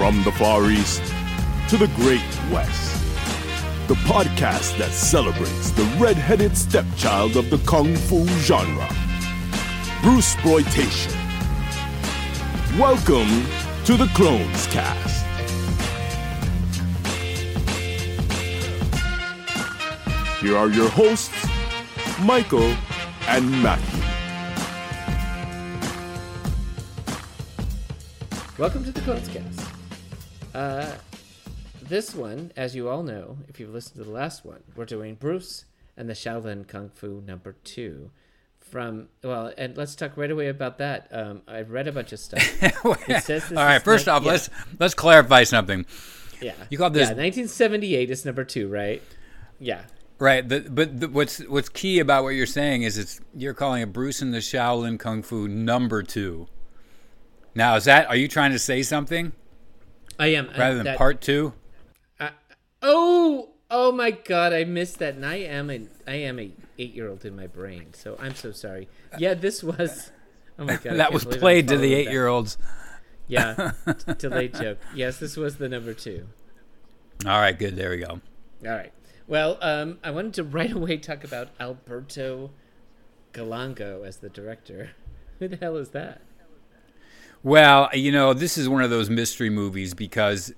From the Far East to the Great West, the podcast that celebrates the red-headed stepchild of the Kung Fu genre, Bruceploitation. Welcome to the Clones Cast. Here are your hosts, Michael and Matthew. Welcome to the Clones Cast. This one, as you all know, if you've listened to the last one, we're doing Bruce and the Shaolin Kung Fu number 2. And let's talk right away about that. I've read a bunch of stuff. Let's clarify something. Yeah. You call this 1978 is number 2, right? Yeah. Right. What's key about what you're saying is you're calling it Bruce and the Shaolin Kung Fu number 2. Now, are you trying to say something? I am. Rather than part 2? Oh my God, I missed that. And I am a 8-year-old in my brain, so I'm so sorry. Yeah, this was, oh my God. That was played to the 8-year-olds. Yeah, delayed joke. Yes, this was the number 2. All right, good, there we go. All right. Well, I wanted to right away talk about Alberto Galango as the director. Who the hell is that? Well, this is one of those mystery movies because,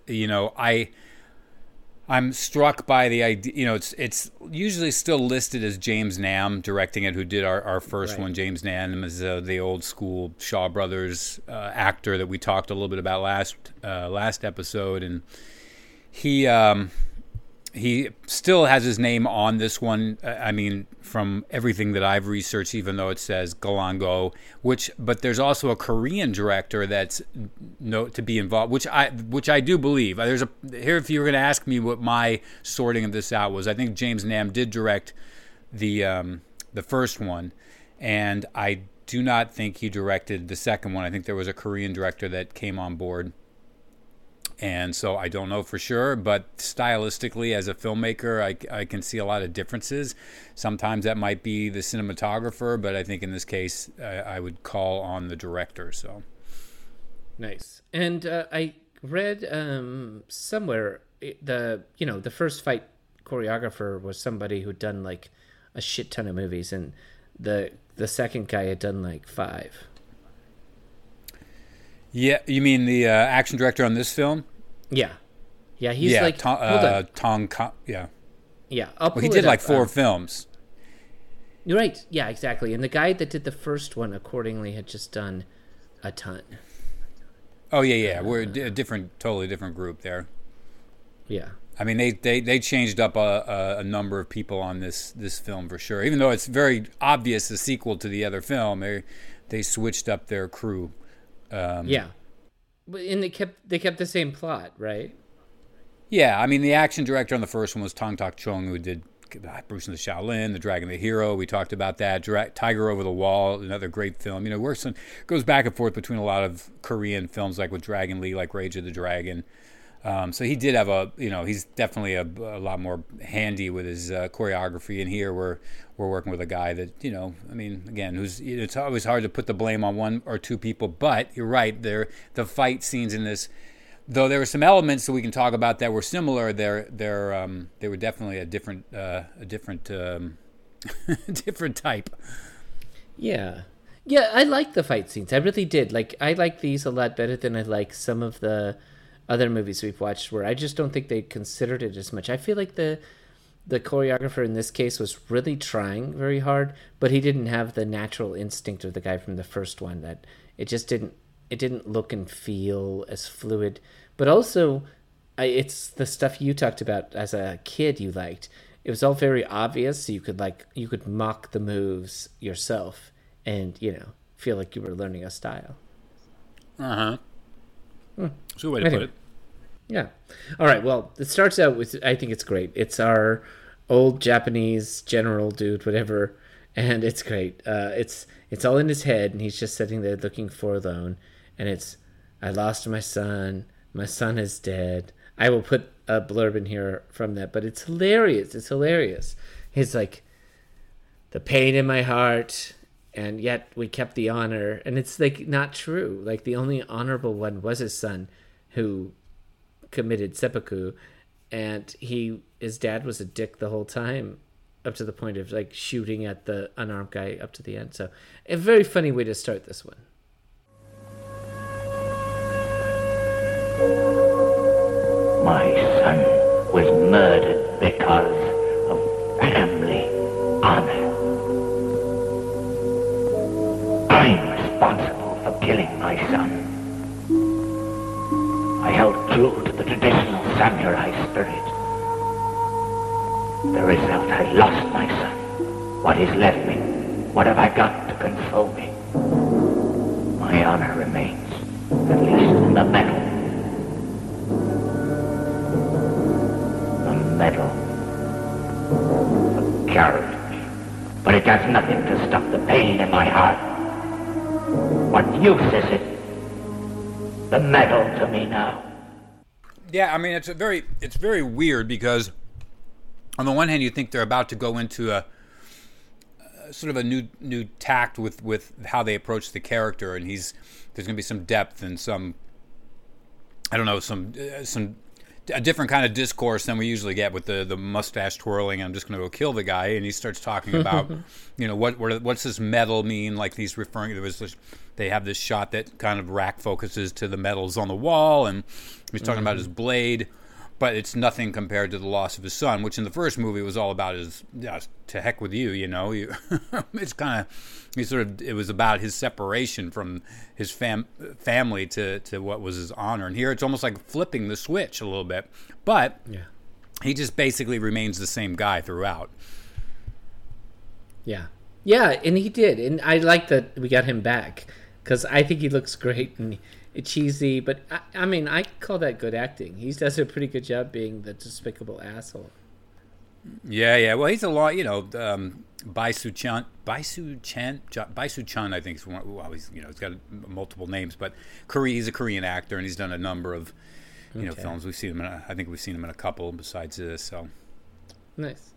I'm struck by the idea, it's usually still listed as James Nam directing it, who did our first one. James Nam is the old school Shaw Brothers actor that we talked a little bit about last episode. And he still has his name on this one. I mean, from everything that I've researched, even though it says Galango, but there's also a Korean director that's known to be involved, which I do believe. If you were going to ask me what my sorting of this out was, I think James Nam did direct the first one, and I do not think he directed the second one. I think there was a Korean director that came on board. And so I don't know for sure, but stylistically as a filmmaker, I can see a lot of differences. Sometimes that might be the cinematographer, but I think in this case, I would call on the director. So nice. And I read somewhere the first fight choreographer was somebody who'd done like a shit ton of movies, and the second guy had done like 5. Yeah, you mean the action director on this film? Yeah. Yeah, he's like... Yeah, I'll pull it up. Well, he did like 4 films. You're right. Yeah, exactly. And the guy that did the first one, accordingly, had just done a ton. Oh, yeah. We're a totally different group there. Yeah. I mean, they changed up a number of people on this film for sure. Even though it's very obvious a sequel to the other film, they switched up their crew. And they kept the same plot, right? Yeah, I mean the action director on the first one was Tong Tak Chung, who did Bruce and the Shaolin, The Dragon, the Hero. We talked about that. Tiger Over the Wall, another great film. Goes back and forth between a lot of Korean films, like with Dragon Lee, like Rage of the Dragon. So he did have he's definitely a lot more handy with his choreography. And here we're working with a guy that, it's always hard to put the blame on one or two people. But you're right, the fight scenes in this, though there were some elements that we can talk about that were similar, they were definitely a different different type. Yeah. Yeah, I like the fight scenes. I really did. Like, I like these a lot better than I like some of the other movies we've watched where I just don't think they considered it as much. I feel like the choreographer in this case was really trying very hard, but he didn't have the natural instinct of the guy from the first one. That it just didn't look and feel as fluid. But also, it's the stuff you talked about as a kid you liked. It was all very obvious, so you could mock the moves yourself and feel like you were learning a style. It's a good way to put it. Yeah. All right. Well, it starts out with, I think it's great. It's our old Japanese general dude, whatever, and it's great. It's all in his head, and he's just sitting there looking for a loan. And it's, I lost my son. My son is dead. I will put a blurb in here from that, but it's hilarious. It's hilarious. He's like, the pain in my heart, and yet we kept the honor. And it's like not true. Like the only honorable one was his son, who committed seppuku, and his dad was a dick the whole time, up to the point of like shooting at the unarmed guy up to the end. So a very funny way to start this one. My son was murdered because of family honor. I'm responsible for killing my son. I held true to the traditional samurai spirit. The result, I lost my son. What is left me? What have I got to console me? My honor remains, at least in the metal. A carriage, but it does nothing to stop the pain in my heart. What use is it? The medal to me now. Yeah, I mean, it's very weird, because on the one hand you think they're about to go into a sort of a new tact with how they approach the character, and there's going to be some depth and some, I don't know, a different kind of discourse than we usually get with the mustache twirling, I'm just going to go kill the guy, and he starts talking about, you know, what's this medal mean? Like he's referring, they have this shot that kind of rack focuses to the medals on the wall, and he's talking about his blade, but it's nothing compared to the loss of his son, which in the first movie was all about his, to heck with you, you know, it's kind of, it was about his separation from his family to what was his honor. And here it's almost like flipping the switch a little bit, but he just basically remains the same guy throughout. Yeah. And he did. And I like that we got him back, because I think he looks great and cheesy, but I mean, I call that good acting. He does a pretty good job being the despicable asshole. Yeah. Well, he's a lot, you know, Bae Soo Chan, I think is one. Well, he's got multiple names, but he's a Korean actor, and he's done a number of, you know, films. We've seen him. I think we've seen him in a couple besides this. So nice.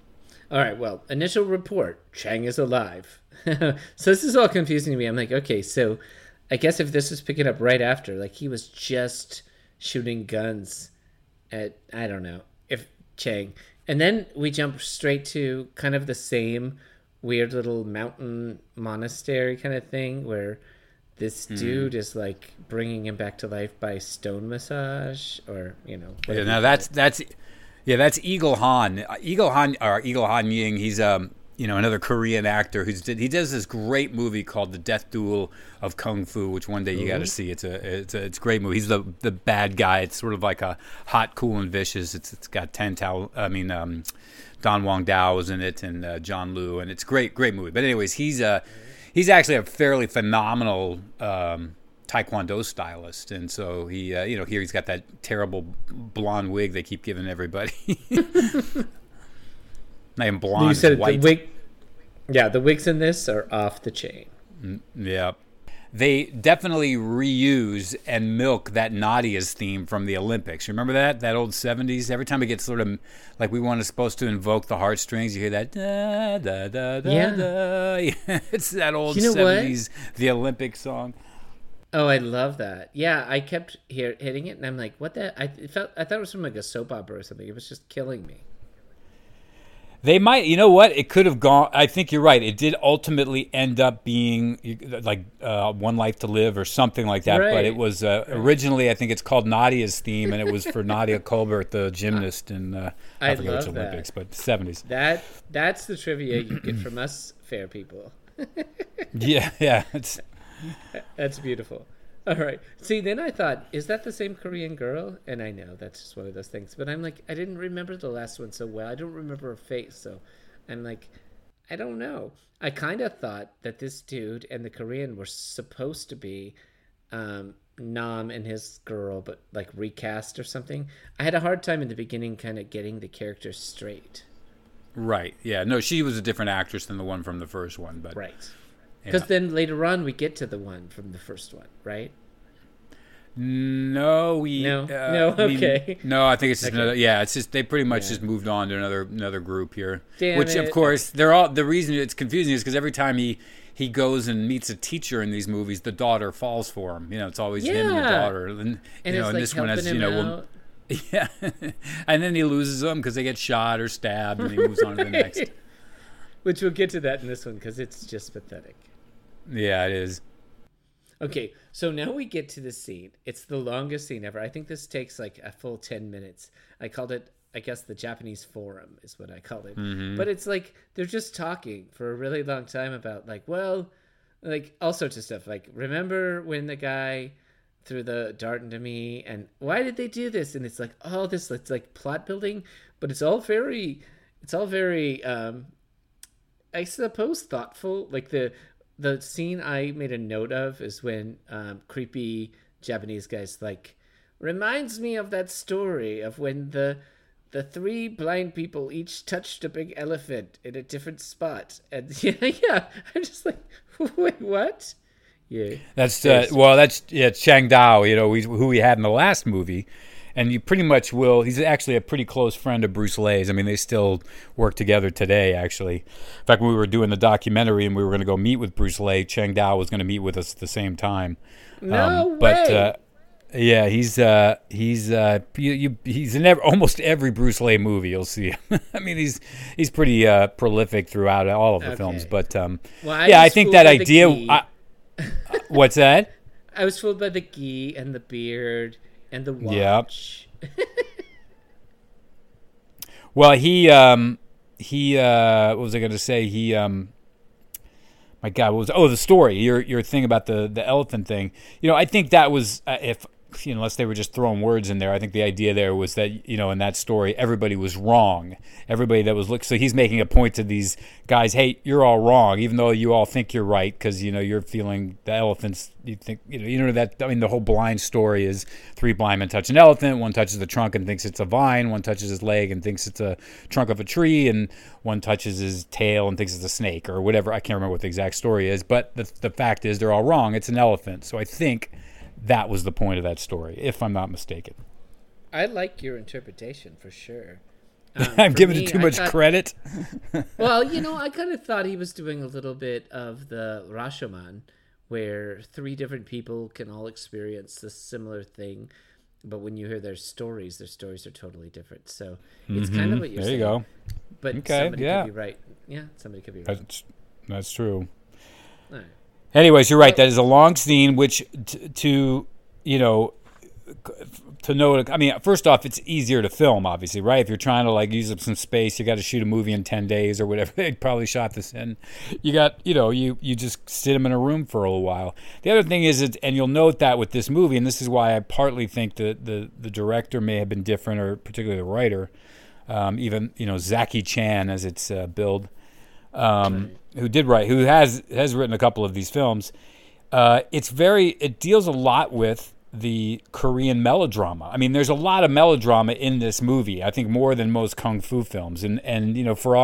All right. Well, initial report: Chang is alive. So this is all confusing to me. I'm like, okay, so I guess if this is picking up right after, like he was just shooting guns at, I don't know, if Chang. And then we jump straight to kind of the same weird little mountain monastery kind of thing where this dude is like bringing him back to life by stone massage, or, you know. Yeah, now that's Eagle Han. Eagle Han Ying, he's you know, another Korean actor he does this great movie called The Death Duel of Kung Fu, which one day you got to see. It's a great movie. He's the bad guy. It's sort of like a Hot, Cool, and Vicious. It's got Don Wong Dao is in it, and John Liu, and it's great movie. But anyways, he's actually a fairly phenomenal Taekwondo stylist, and so he you know, here he's got that terrible blonde wig they keep giving everybody. I am blonde. You said white. The wig. Yeah, the wigs in this are off the chain. Yeah, they definitely reuse and milk that Nadia's theme from the Olympics. You remember that old '70s? Every time it gets sort of like supposed to invoke the heartstrings, you hear that da da da da. Yeah, it's that old '70s the Olympic song. Oh, I love that. Yeah, I kept hitting it, and I'm like, what the? I thought it was from like a soap opera or something. It was just killing me. They might, you know what? It could have gone. I think you're right. It did ultimately end up being like One Life to Live or something like that. Right. But it was originally, I think it's called Nadia's Theme, and it was for Nadia Colbert, the gymnast in I forget which Olympics, but '70s. That's the trivia you get from us, fair people. yeah, that's beautiful. All right. See, then I thought, is that the same Korean girl? And I know that's just one of those things. But I'm like, I didn't remember the last one so well. I don't remember her face. So I'm like, I don't know. I kind of thought that this dude and the Korean were supposed to be Nam and his girl, but like recast or something. I had a hard time in the beginning kind of getting the character straight. Right. Yeah. No, she was a different actress than the one from the first one. But right. Because then later on we get to the one from the first one, right? I think it's just okay. Another. Yeah, it's just they pretty much just moved on to another group here. Of course, they're all. The reason it's confusing is because every time he goes and meets a teacher in these movies, the daughter falls for him. You know, it's always him and the daughter, and you know, like, and this one has, you know, Yeah. And then he loses them because they get shot or stabbed, and he moves on to the next. Which we'll get to that in this one because it's just pathetic. Yeah, it is. Okay, so now we get to this scene. It's the longest scene ever. I think this takes like a full 10 minutes. I called it, I guess, the Japanese forum is what I called it. Mm-hmm. But it's like they're just talking for a really long time about like, well, like all sorts of stuff. Like, remember when the guy threw the dart into me, and why did they do this? And it's like all this, it's like plot building, but it's all very, I suppose, thoughtful. Like the scene I made a note of is when creepy Japanese guy's like, reminds me of that story of when the three blind people each touched a big elephant in a different spot. And yeah. I'm just like, wait, what? Yeah. That's Chang Dao, you know, who we had in the last movie. And you pretty much will. He's actually a pretty close friend of Bruce Le's. I mean, they still work together today, actually. In fact, when we were doing the documentary and we were going to go meet with Bruce Le, Chang Dao was going to meet with us at the same time. No way. But yeah, he's in almost every Bruce Le movie you'll see. I mean, he's pretty prolific throughout all of the films. But yeah, I think that idea. What's that? I was fooled by the gi and the beard. And the watch. Yep. Well, what was I going to say? My God, what was the story? Your thing about the elephant thing. You know, I think that was unless they were just throwing words in there. I think the idea there was that, you know, in that story, everybody was wrong. Everybody that was so he's making a point to these guys. Hey, you're all wrong, even though you all think you're right because, you know, you're feeling the elephants. You think, you know that. I mean, the whole blind story is three blind men touch an elephant. One touches the trunk and thinks it's a vine. One touches his leg and thinks it's a trunk of a tree. And one touches his tail and thinks it's a snake or whatever. I can't remember what the exact story is, but the fact is they're all wrong. It's an elephant. So I think that was the point of that story, if I'm not mistaken. I like your interpretation for sure. I'm giving it too much credit. Well, you know, I kind of thought he was doing a little bit of the Rashomon, where three different people can all experience a similar thing, but when you hear their stories are totally different. So it's kind of what you're saying. There you go. But okay, somebody could be right. Yeah, somebody could be right. That's true. All right. Anyways, you're right. That is a long scene, which I mean, first off, it's easier to film, obviously, right? If you're trying to like use up some space, you got to shoot a movie in 10 days or whatever. They probably shot this in. You got, you just sit them in a room for a little while. The other thing is, and you'll note that with this movie, and this is why I partly think that the director may have been different, or particularly the writer, even, Zachy Chan as it's billed. Who has written a couple of these films. It deals a lot with the Korean melodrama. I mean, there's a lot of melodrama in this movie, I think more than most Kung Fu films. And for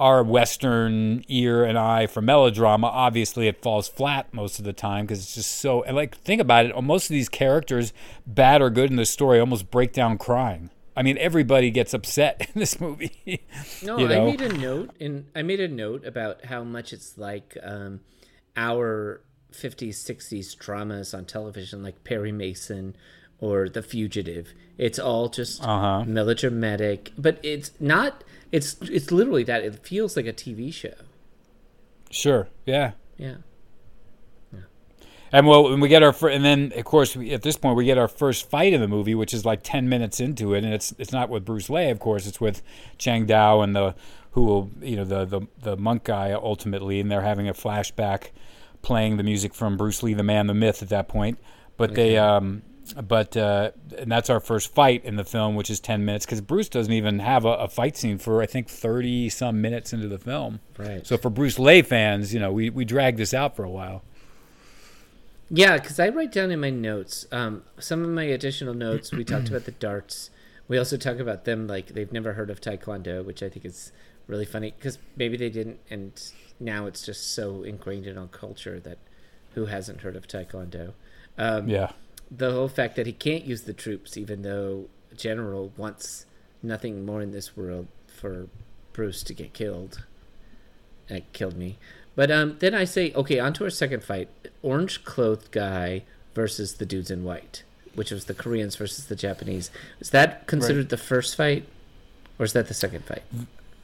our Western ear and eye for melodrama, obviously it falls flat most of the time because it's just so, and like, think about it, most of these characters, bad or good in the story, almost break down crying. I mean, everybody gets upset in this movie. No, I made a note about how much it's like our 50s, 60s dramas on television, like Perry Mason or The Fugitive. It's all just melodramatic, but it's not. It's literally that. It feels like a TV show. Sure. Yeah. Yeah. And we get and then of course at this point we get our first fight in the movie, which is like 10 minutes into it, and it's not with Bruce Le, of course, it's with Chang Dao and the monk guy ultimately, and they're having a flashback, playing the music from Bruce Le, the Man, the Myth at that point. But okay. And that's our first fight in the film, which is 10 minutes, because Bruce doesn't even have a fight scene for I think 30 some minutes into the film. Right. So for Bruce Le fans, we drag this out for a while. Yeah, because I write down in my notes, some of my additional notes, we talked about the darts. We also talk about them like they've never heard of Taekwondo, which I think is really funny because maybe they didn't, and now it's just so ingrained in our culture that who hasn't heard of Taekwondo? Yeah. The whole fact that he can't use the troops, even though General wants nothing more in this world for Bruce to get killed. And it killed me. But then I say, okay, on to our second fight. Orange-clothed guy versus the dudes in white. which was the Koreans versus the Japanese. Is that considered the first fight, or is that the second fight?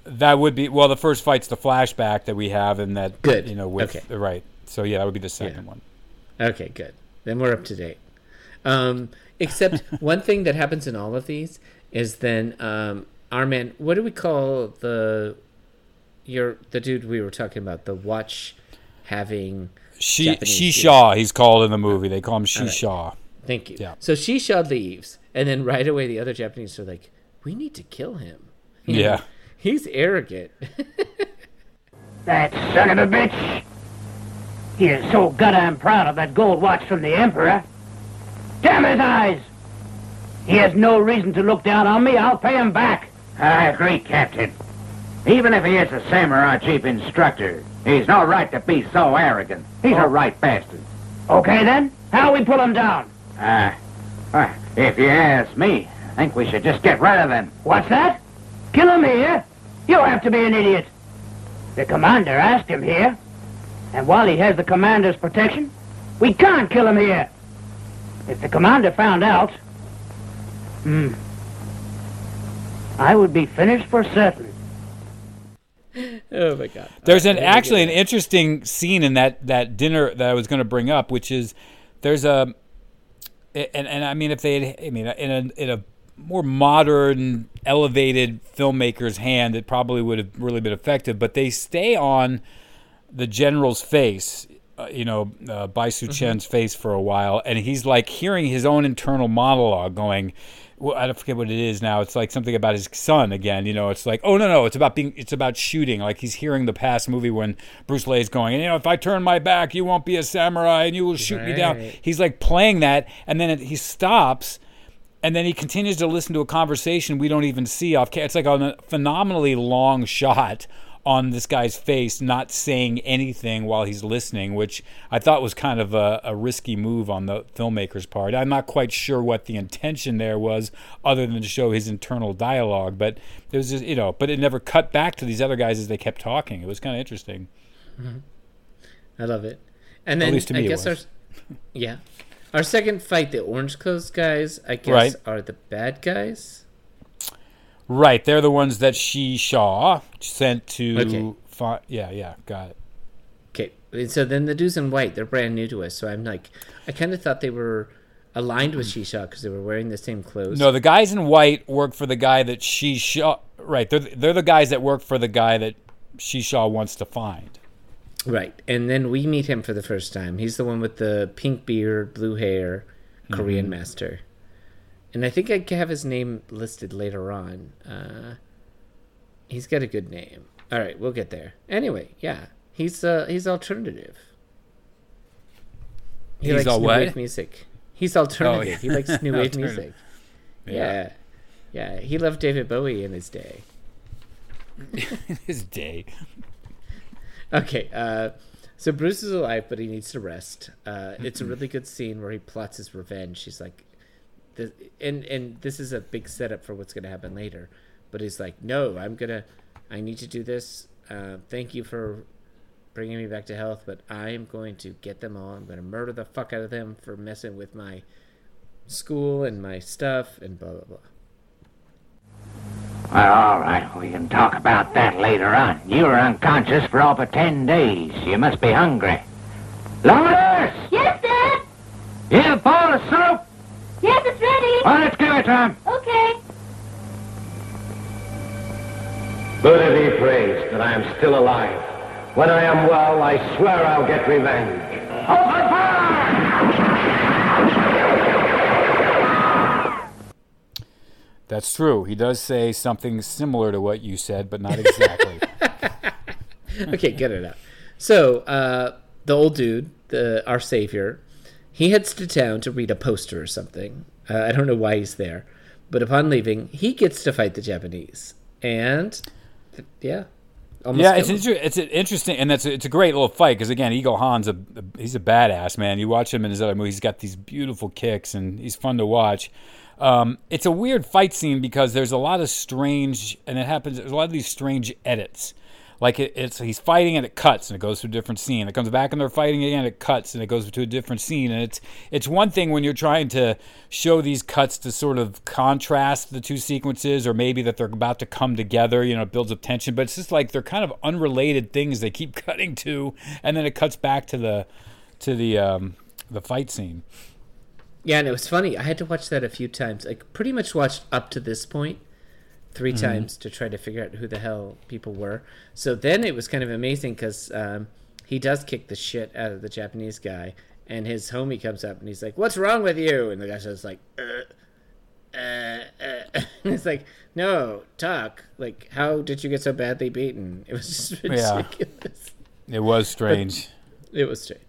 That would be, well, the first fight's the flashback that we have, and that good, you know, with okay. right. So yeah, that would be the second one. Okay, good. Then we're up to date. Except one thing that happens in all of these is then our man. What do we call the dude we were talking about? The watch having. Shisha, he's called in the movie. They call him Shisha. Right. Thank you. Yeah. So Shisha leaves, and then right away the other Japanese are like, "We need to kill him." You know, he's arrogant. That son of a bitch. He is so goddamn proud of that gold watch from the Emperor. Damn his eyes! He has no reason to look down on me. I'll pay him back. I agree, Captain. Even if he is a samurai chief instructor, he's no right to be so arrogant. He's a right bastard. Okay, then. How we pull him down? If you ask me, I think we should just get rid of him. What's that? Kill him here? You have to be an idiot. The commander asked him here. And while he has the commander's protection, we can't kill him here. If the commander found out, I would be finished for certain. Oh my God! There's an interesting scene in that dinner that I was going to bring up, which is there's in a more modern, elevated filmmaker's hand, it probably would have really been effective. But they stay on the general's face, Bae Soo Chan's face for a while, and he's like hearing his own internal monologue going. Well, I don't forget what it is now. It's like something about his son again. You know, it's like, oh no, it's about shooting. Like he's hearing the past movie when Bruce Le is going, if I turn my back, you won't be a samurai and you will shoot me down. He's like playing that, and then he stops, and then he continues to listen to a conversation we don't even see off. It's like on a phenomenally long shot on this guy's face, not saying anything while he's listening, which I thought was kind of a risky move on the filmmaker's part. I'm not quite sure what the intention there was other than to show his internal dialogue, but it was just, but it never cut back to these other guys as they kept talking. It was kind of interesting. Mm-hmm. I love it. And then, at least to me, I guess our second fight, the orange clothes guys, I guess, are the bad guys. Right, they're the ones that Shisha sent to... Okay. Got it. Okay, so then the dudes in white, they're brand new to us, so I'm like... I kind of thought they were aligned with Shisha because they were wearing the same clothes. No, the guys in white work for the guy that Shisha... Right, they're the guys that work for the guy that Shisha wants to find. Right, and then we meet him for the first time. He's the one with the pink beard, blue hair, Korean master. And I think I have his name listed later on. He's got a good name. All right, we'll get there. Anyway, yeah, he's alternative. He likes new wave music. He's alternative. Oh, yeah. He likes new wave music. Yeah. He loved David Bowie in his day. Okay. So Bruce is alive, but he needs to rest. It's a really good scene where he plots his revenge. He's like. And this is a big setup for what's going to happen later, but he's like, no, I need to do this. Thank you for bringing me back to health, but I am going to get them all. I'm going to murder the fuck out of them for messing with my school and my stuff and blah blah blah. Well, all right, we can talk about that later on. You were unconscious for over 10 days. You must be hungry. Lois! Yes, Dad. Yeah, a bowl of soup. Yes, it's ready. Well, let's give it time. Okay. Buddha be praised that I am still alive. When I am well, I swear I'll get revenge. Open fire! That's true. He does say something similar to what you said, but not exactly. Okay, get it out. So, the old dude, our savior... He heads to town to read a poster or something. I don't know why he's there. But upon leaving, he gets to fight the Japanese. And, it's an interesting, and it's a great little fight. Because, again, Eagle Han's he's a badass, man. You watch him in his other movies. He's got these beautiful kicks, and he's fun to watch. It's a weird fight scene because there's a lot of strange edits. Like he's fighting and it cuts and it goes to a different scene. It comes back and they're fighting again. It cuts and it goes to a different scene. And it's one thing when you're trying to show these cuts to sort of contrast the two sequences, or maybe that they're about to come together. You know, it builds up tension. But it's just like they're kind of unrelated things they keep cutting to, and then it cuts back to the fight scene. Yeah, and it was funny. I had to watch that a few times. I pretty much watched up to this point 3 mm-hmm. times to try to figure out who the hell people were. So then it was kind of amazing because he does kick the shit out of the Japanese guy, and his homie comes up and he's like, "What's wrong with you?" And the guy's just like, And it's like, "No, talk. Like, how did you get so badly beaten?" It was just ridiculous. Yeah. It was strange. But it was strange.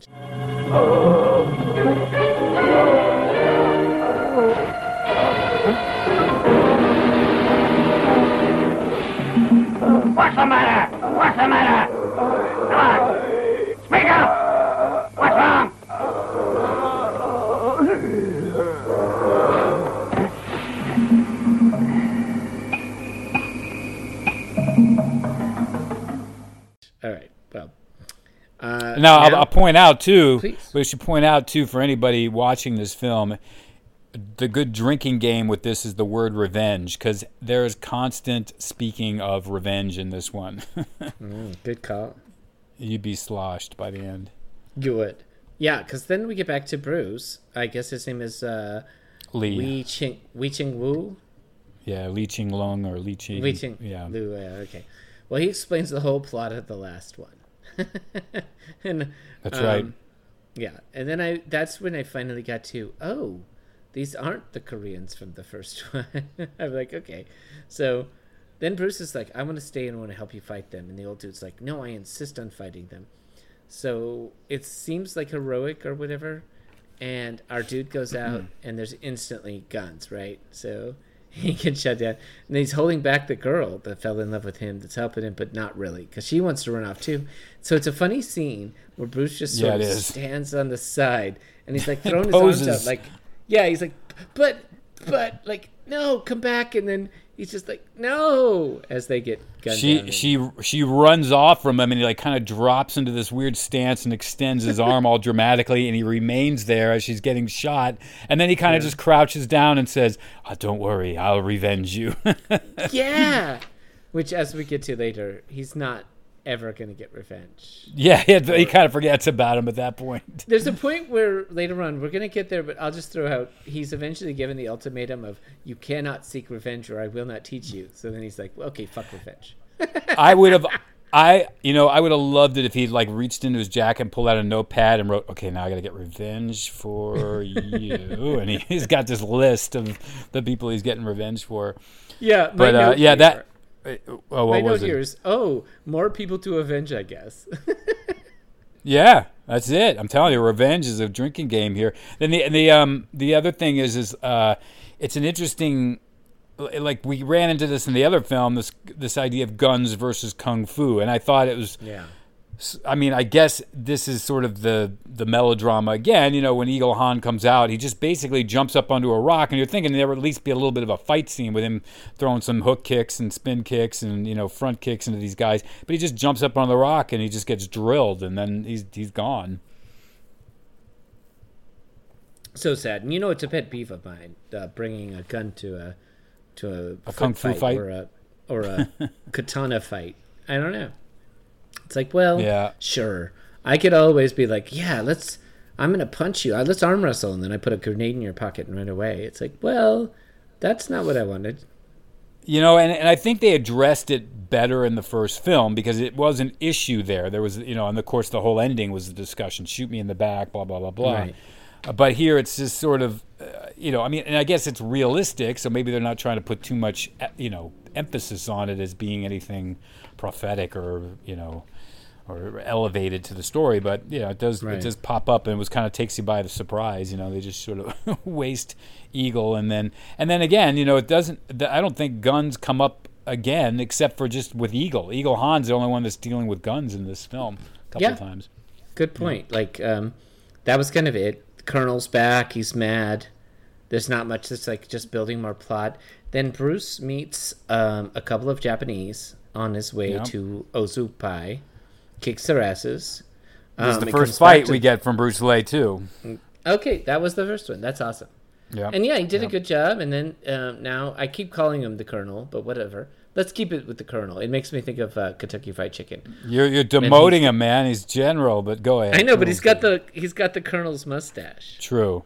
What's the matter? What's the matter? Come on. Speak up. What's wrong? All right. Well. Now, I'll point out, too, please. We should point out, too, for anybody watching this film, the good drinking game with this is the word revenge, because there is constant speaking of revenge in this one. Good call. You'd be sloshed by the end. You would. Yeah, because then we get back to Bruce. I guess his name is Lee Ching Wu? Yeah, Lee Ching Long or Lee Ching. Yeah. Lu, okay. Well, he explains the whole plot of the last one. And that's right. Yeah, and then that's when I finally got to, oh, these aren't the Koreans from the first one. I'm like, okay. So then Bruce is like, I want to stay and want to help you fight them. And the old dude's like, no, I insist on fighting them. So it seems like heroic or whatever. And our dude goes out and there's instantly guns, right? So he gets shut down. And he's holding back the girl that fell in love with him that's helping him, but not really, because she wants to run off too. So it's a funny scene where Bruce just sort of stands on the side and he's like throwing his arms up like... Yeah, he's like, but, like, no, come back. And then he's just like, no, as they get gunned down. She runs off from him, and he, like, kind of drops into this weird stance and extends his arm all dramatically, and he remains there as she's getting shot. And then he kind of just crouches down and says, oh, don't worry, I'll revenge you. Yeah, which, as we get to later, he's not ever going to get revenge. Yeah, he kind of forgets about him at that point. There's a point where later on, we're going to get there, but I'll just throw out, he's eventually given the ultimatum of, you cannot seek revenge or I will not teach you. So then he's like, well, okay, fuck revenge. I would have loved it if he'd like reached into his jacket and pulled out a notepad and wrote, okay, now I got to get revenge for you. And he's got this list of the people he's getting revenge for. Yeah. But more people to avenge, I guess. Yeah, that's it. I'm telling you, revenge is a drinking game here. Then the other thing is it's an interesting, like, we ran into this in the other film, this idea of guns versus kung fu, and I thought it was I mean, I guess this is sort of the melodrama again. You know, when Eagle Han comes out, he just basically jumps up onto a rock, and you're thinking there would at least be a little bit of a fight scene with him throwing some hook kicks and spin kicks and, you know, front kicks into these guys. But he just jumps up on the rock, and he just gets drilled, and then he's gone. So sad. And, you know, it's a pet peeve of mine, bringing a gun to a kung fu fight or a katana fight. I don't know. It's like, well, sure. I could always be like, yeah, I'm going to punch you. Let's arm wrestle. And then I put a grenade in your pocket and run away. It's like, well, that's not what I wanted. You know, and I think they addressed it better in the first film because it was an issue there. There was, you know, and of course the whole ending was the discussion, shoot me in the back, blah, blah, blah, blah. Right. But here it's just sort of, you know, I mean, and I guess it's realistic. So maybe they're not trying to put too much, you know, emphasis on it as being anything prophetic or, you know, or elevated to the story, but you know, it does pop up, and it was kind of takes you by the surprise. You know, they just sort of waste Eagle, and then again, you know, it doesn't. I don't think guns come up again, except for just with Eagle. Eagle Han's the only one that's dealing with guns in this film a couple of times. Good point. Yeah. Like that was kind of it. Colonel's back. He's mad. There's not much. That's like just building more plot. Then Bruce meets a couple of Japanese on his way to Ozupai, kicks their asses. This is the first fight we get from Bruce Le, too. Okay, that was the first one. That's awesome. Yeah. And yeah, he did a good job. And then now I keep calling him the Colonel, but whatever. Let's keep it with the Colonel. It makes me think of Kentucky Fried Chicken. You're demoting him, man. He's general, but go ahead. I know, but he's got the Colonel's mustache. True.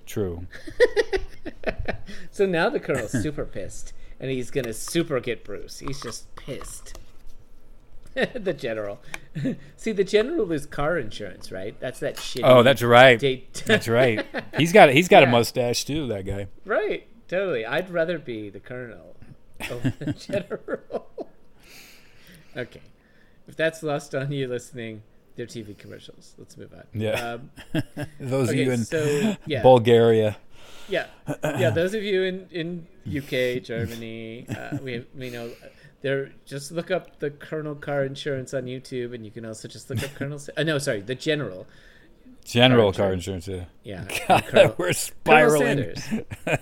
So now the Colonel's super pissed, and he's gonna super get Bruce. He's just pissed. The general. See, the general is car insurance, right? That's that shitty. Oh, that's right. That's right. He's got a mustache too. That guy. Right. Totally. I'd rather be the Colonel over the general. Okay. If that's lost on you listening, they're TV commercials. Let's move on. Yeah. Those of you in Bulgaria. Yeah. Yeah. Those of you in UK, Germany, we know. Just look up the Colonel Car Insurance on YouTube, and you can also just look up the General Car Insurance. Yeah. God, we're spiraling.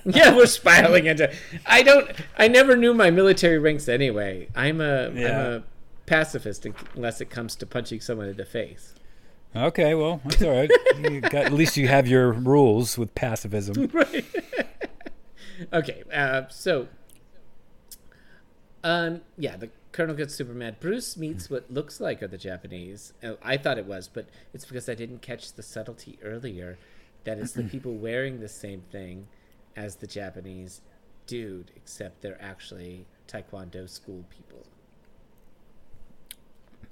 We're spiraling into. I never knew my military ranks anyway. I'm a pacifist unless it comes to punching someone in the face. Okay, well, that's all right. At least you have your rules with pacifism. Right. Okay, so. The Colonel gets super mad. Bruce meets what looks like are the Japanese. I thought it was, but it's because I didn't catch the subtlety earlier that it's the people wearing the same thing as the Japanese dude, except they're actually Taekwondo school people.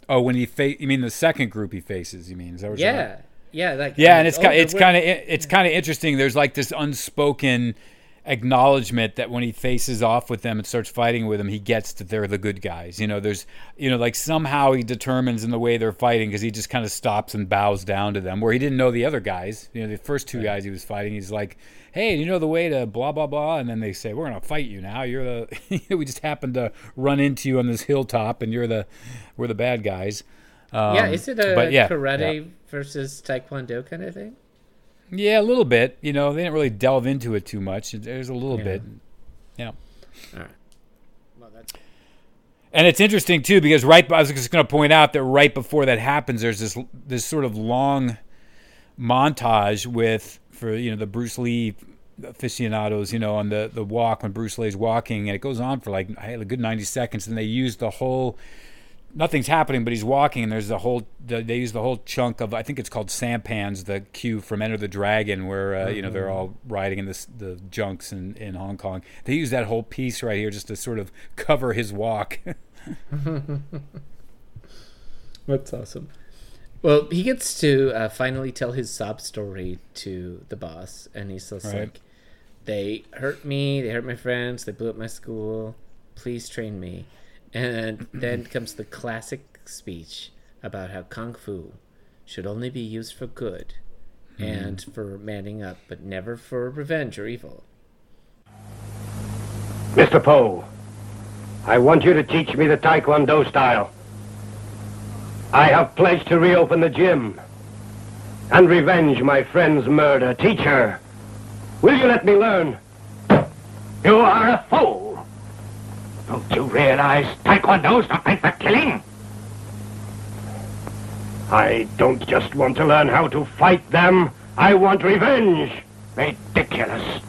Oh, when you mean the second group he faces? You mean is that what? Yeah, you're yeah, like yeah, and it's kind of interesting. There's like this unspoken acknowledgement that when he faces off with them and starts fighting with them, he gets that they're the good guys. Like somehow he determines in the way they're fighting, because he just kind of stops and bows down to them, where he didn't know the other guys. The first two guys he was fighting, he's like, hey, you know the way to blah, blah, blah. And then they say, we're going to fight you now. We just happened to run into you on this hilltop, and we're the bad guys. Is it a karate versus taekwondo kind of thing? Yeah, a little bit. They didn't really delve into it too much. There's a little bit. Yeah. All right. Well, and it's interesting, too, because I was just going to point out that right before that happens, there's this sort of long montage for the Bruce Lee aficionados, on the walk when Bruce Lee's walking. And it goes on for like a good 90 seconds. And they use the whole... Nothing's happening, but he's walking, and they use the whole chunk of, I think it's called sampans, the cue from Enter the Dragon, where they're all riding in the junks in Hong Kong. They use that whole piece right here just to sort of cover his walk. That's awesome. Well, he gets to finally tell his sob story to the boss, and he's just like, they hurt me, they hurt my friends, they blew up my school, please train me. And then comes the classic speech about how Kung Fu should only be used for good and for manning up, but never for revenge or evil. Mr. Poe, I want you to teach me the Taekwondo style. I have pledged to reopen the gym and revenge my friend's murder. Teacher, will you let me learn? You are a fool. Don't you realize Taekwondo's not made for killing? I don't just want to learn how to fight them. I want revenge. Ridiculous.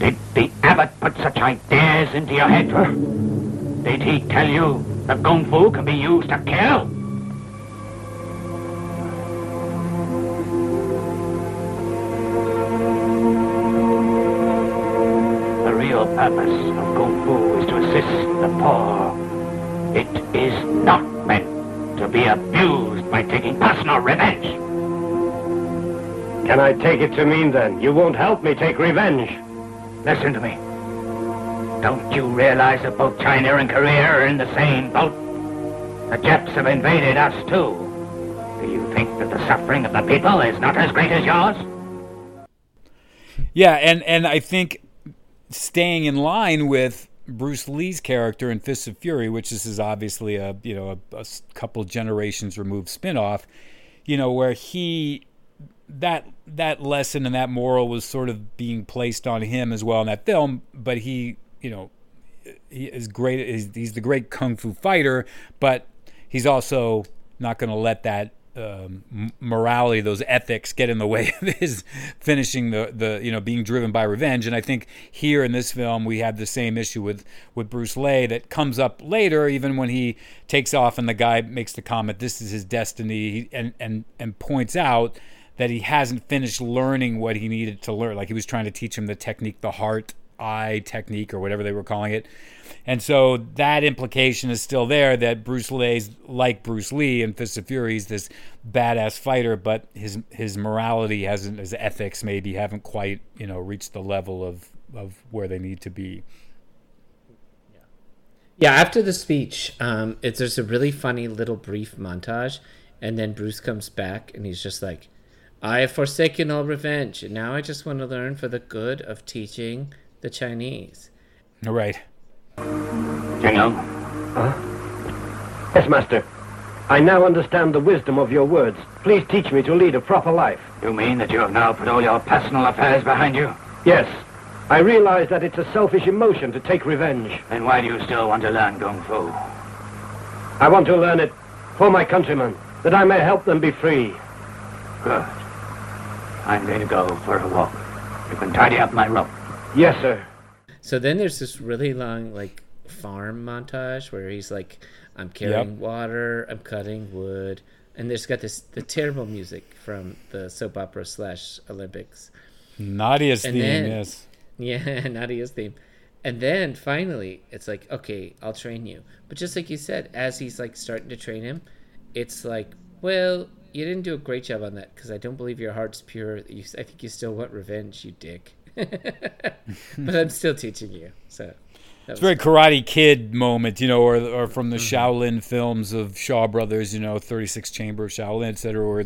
Did the abbot put such ideas into your head? Did he tell you that Kung Fu can be used to kill? The purpose of Kung Fu is to assist the poor. It is not meant to be abused by taking personal revenge. Can I take it to mean then you won't help me take revenge? Listen to me. Don't you realize that both China and Korea are in the same boat? The Japs have invaded us too. Do you think that the suffering of the people is not as great as yours? Yeah, and I think... staying in line with Bruce Lee's character in Fists of Fury, which this is obviously a couple generations removed spinoff, where that lesson and that moral was sort of being placed on him as well in that film, but he he is great. He's the great kung fu fighter, but he's also not going to let that morality, those ethics, get in the way of his finishing the being driven by revenge. And I think here in this film we have the same issue with Bruce Le that comes up later, even when he takes off and the guy makes the comment, "This is his destiny," and points out that he hasn't finished learning what he needed to learn. Like, he was trying to teach him the technique, the heart-eye technique, or whatever they were calling it. And so that implication is still there, that Bruce Le's like Bruce Lee in Fist of Fury, he's this badass fighter, but his morality hasn't, his ethics maybe haven't quite, reached the level of where they need to be. Yeah, after the speech, there's a really funny little brief montage, and then Bruce comes back and he's just like, "I have forsaken all revenge, and now I just want to learn for the good of teaching the Chinese." All right. General. Huh? Yes, Master. I now understand the wisdom of your words. Please teach me to lead a proper life. You mean that you have now put all your personal affairs behind you? Yes. I realize that it's a selfish emotion to take revenge. Then why do you still want to learn Kung Fu? I want to learn it for my countrymen, that I may help them be free. Good. I'm going to go for a walk. You can tidy up my room. Yes, sir. So then there's this really long, farm montage where he's like, "I'm carrying water, I'm cutting wood," and there's got the terrible music from the soap opera / Olympics. Nadia's theme, yes. Yeah, Nadia's theme. And then finally, it's like, "Okay, I'll train you." But just like you said, as he's starting to train him, it's like, "Well, you didn't do a great job on that because I don't believe your heart's pure. I think you still want revenge, you dick." But I'm still teaching you. So it's very cool. Karate Kid moment, or from the Shaolin films of Shaw Brothers, 36 Chamber of Shaolin, etc., where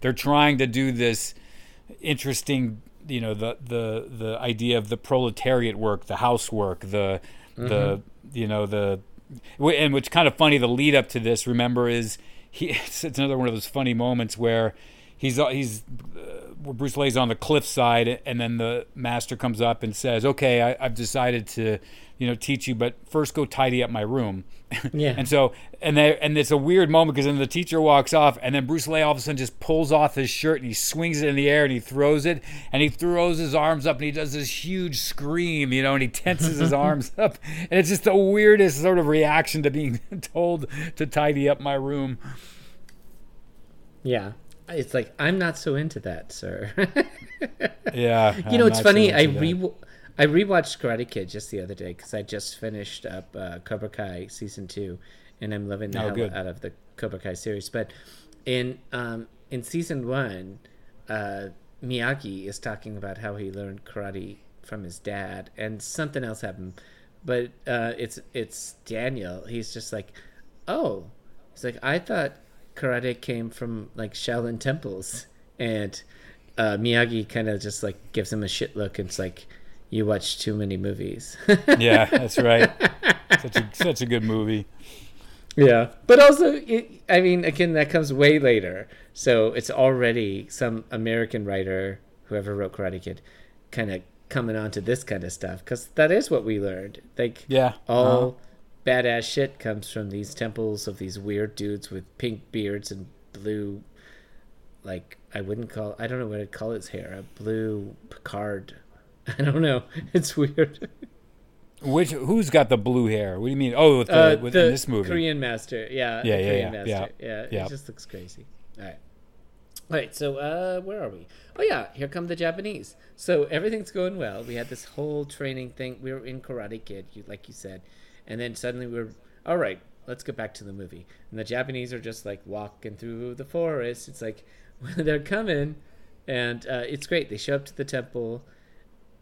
they're trying to do this interesting, the idea of the proletariat work, the housework, and what's kind of funny, the lead up to this, remember, is it's another one of those funny moments where Bruce Le's on the cliffside, and then the master comes up and says, "Okay, I've decided to, teach you, but first go tidy up my room." Yeah. And it's a weird moment because then the teacher walks off, and then Bruce Le all of a sudden just pulls off his shirt and he swings it in the air and he throws it, and he throws his arms up and he does this huge scream, and he tenses his arms up, and it's just the weirdest sort of reaction to being told to tidy up my room. Yeah. It's like, "I'm not so into that, sir." Yeah. It's funny. So I rewatched Karate Kid just the other day because I just finished up Cobra Kai season 2, and I'm loving the hell out of the Cobra Kai series. But in season 1, Miyagi is talking about how he learned karate from his dad, and something else happened. But it's Daniel. He's just like, "Oh," he's like, "I thought karate came from Shaolin temples," and Miyagi kind of just gives him a shit look, and it's like, "You watch too many movies." Yeah, that's right. Such a good movie. Yeah, but also, again, that comes way later, so it's already some American writer, whoever wrote Karate Kid, kind of coming onto this kind of stuff, because that is what we learned. Badass shit comes from these temples of these weird dudes with pink beards and blue, I don't know what I'd call his hair, a blue Picard. I don't know. It's weird. Who's got the blue hair? What do you mean? Oh, in this movie, Korean master. It just looks crazy. All right. So where are we? Oh yeah, here come the Japanese. So everything's going well. We had this whole training thing. We were in Karate Kid, like you said. And then suddenly we're, all right, let's get back to the movie. And the Japanese are just walking through the forest. It's they're coming, and it's great. They show up to the temple,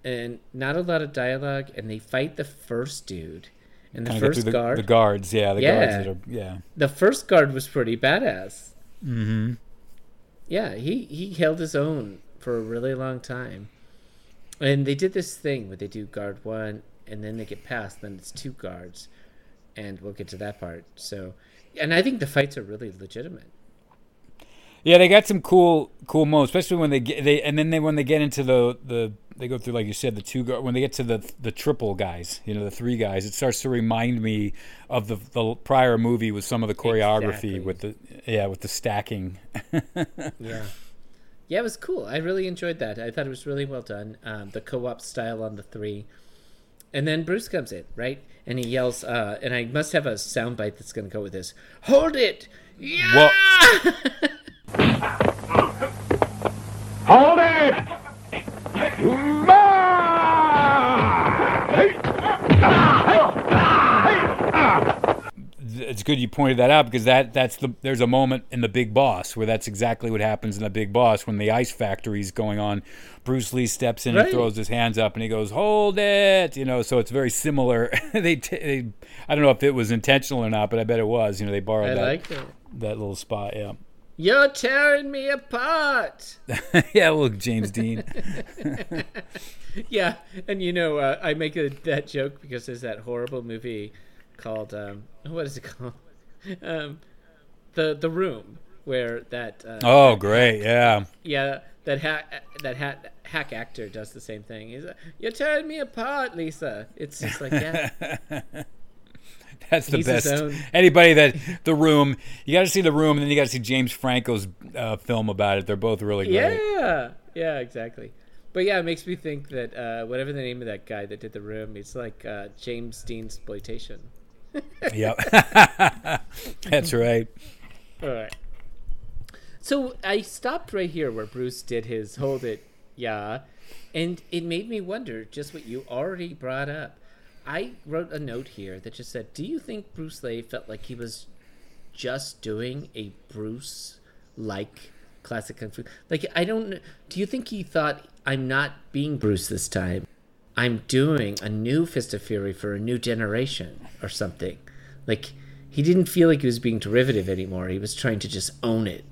and not a lot of dialogue, and they fight the first dude. And the first guard. The guards, yeah. The first guard was pretty badass. Mm-hmm. Yeah, he held his own for a really long time. And they did this thing where they do guard one, and then they get past, then it's two guards, and we'll get to that part. So, and I think the fights are really legitimate. Yeah, they got some cool moments, especially when they get into the they go through, like you said, the two, when they get to the triple guys, you know, the three guys, it starts to remind me of the prior movie with some of the choreography. Exactly. with the stacking. Yeah. Yeah, it was cool. I really enjoyed that. I thought it was really well done. The co-op style on the three. And then Bruce comes in, right? And he yells, and I must have a soundbite that's going to go with this. Hold it! Yeah! Hold it! It's good you pointed that out, because there's a moment in The Big Boss where that's exactly what happens in The Big Boss when the ice factory's going on. Bruce Lee steps in, right, and throws his hands up and he goes, "Hold it!" You know, so it's very similar. they I don't know if it was intentional or not, but I bet it was. You know, they borrowed that little spot. Yeah. You're tearing me apart. Yeah, look, James Dean. Yeah, and you know, I make that joke because there's that horrible movie called what is it called? The Room, where that great, yeah. That hack actor does the same thing. He's like, "You're tearing me apart, Lisa." It's just like, yeah. That's the best. Anybody that The Room, you got to see The Room, and then you got to see James Franco's film about it. They're both really great. Yeah, exactly. But yeah, it makes me think that whatever the name of that guy that did The Room, it's like James Deansploitation. Yep, that's right. All right. So I stopped right here where Bruce did his "Hold It, Yeah," and it made me wonder just what you already brought up. I wrote a note here that just said, do you think Bruce Le felt like he was just doing a Bruce-like classic Kung Fu? Like, I don't know. Do you think he thought, I'm not being Bruce this time. I'm doing a new Fist of Fury for a new generation or something. Like, he didn't feel like he was being derivative anymore. He was trying to just own it.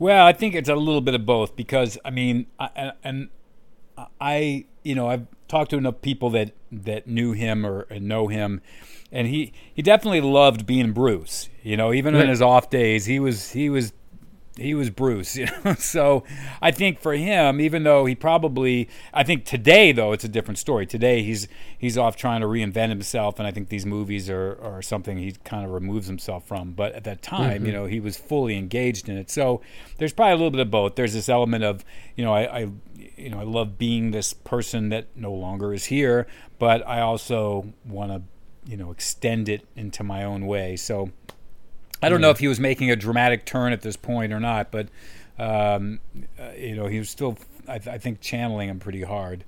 Well, I think it's a little bit of both, because, I mean, I you know, I've talked to enough people that knew him or know him, and he definitely loved being Bruce. You know, even in his off days, he was Bruce. You know, so I think for him, even though I think today though it's a different story. Today he's off trying to reinvent himself, and I think these movies are something he kind of removes himself from. But at that time, you know, he was fully engaged in it. So there's probably a little bit of both. There's this element of, you know, I love being this person that no longer is here, but I also want to, you know, extend it into my own way. So I don't know if he was making a dramatic turn at this point or not, but, you know, he was still, I think, channeling him pretty hard.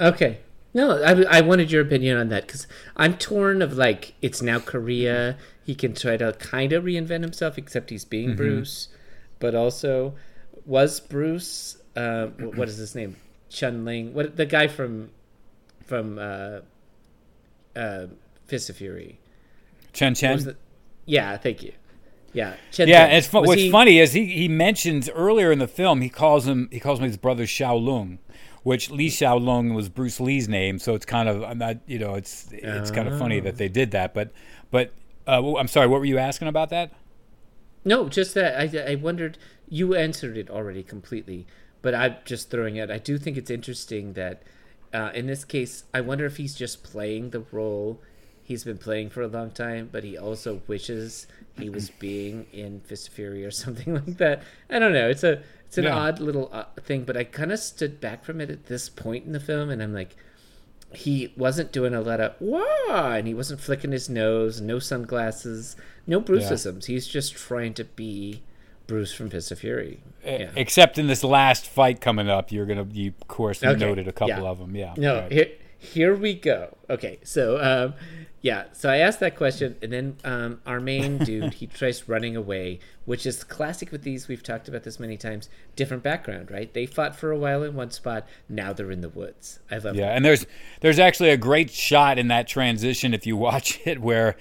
Okay. No, I wanted your opinion on that, because I'm torn of, like, it's now Korea. He can try to kind of reinvent himself, except he's being Bruce. But also, was Bruce... what is his name? Chun Ling. What, the guy from Fist of Fury? Chen Chen. Yeah, thank you. Yeah, Chen. Yeah, and what's funny is he mentions earlier in the film, he calls him his brother Shaolong, which Lee Shaolong was Bruce Lee's name. So it's kind of, I'm not, you know, it's kind of funny that they did that. But I'm sorry, what were you asking about that? No, just that I wondered. You answered it already completely. But I'm just throwing out, I do think it's interesting that in this case, I wonder if he's just playing the role he's been playing for a long time, but he also wishes he was being in Fist of Fury or something like that. I don't know. It's an odd little thing, but I kind of stood back from it at this point in the film, and I'm like, he wasn't doing a lot of, wow, and he wasn't flicking his nose, no sunglasses, no Bruceisms. Yeah. He's just trying to be Bruce from Fist of Fury. Yeah. Except in this last fight coming up, you of course noted a couple of them. Yeah. No, right. Here we go. Okay, so so I asked that question, and then our main dude, he tries running away, which is classic with these. We've talked about this many times. Different background, right? They fought for a while in one spot. Now they're in the woods. I love that. Yeah, and there's actually a great shot in that transition if you watch it where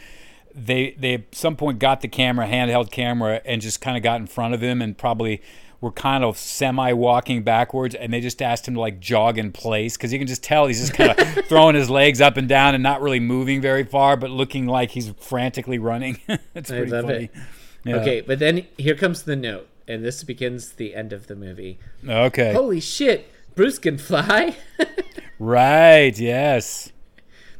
they at some point got the camera, handheld camera, and just kind of got in front of him and probably were kind of semi-walking backwards, and they just asked him to, like, jog in place, because you can just tell he's just kind of throwing his legs up and down and not really moving very far, but looking like he's frantically running. It's pretty funny. Yeah. Okay, but then here comes the note, and this begins the end of the movie. Okay. Holy shit, Bruce can fly. Right, yes.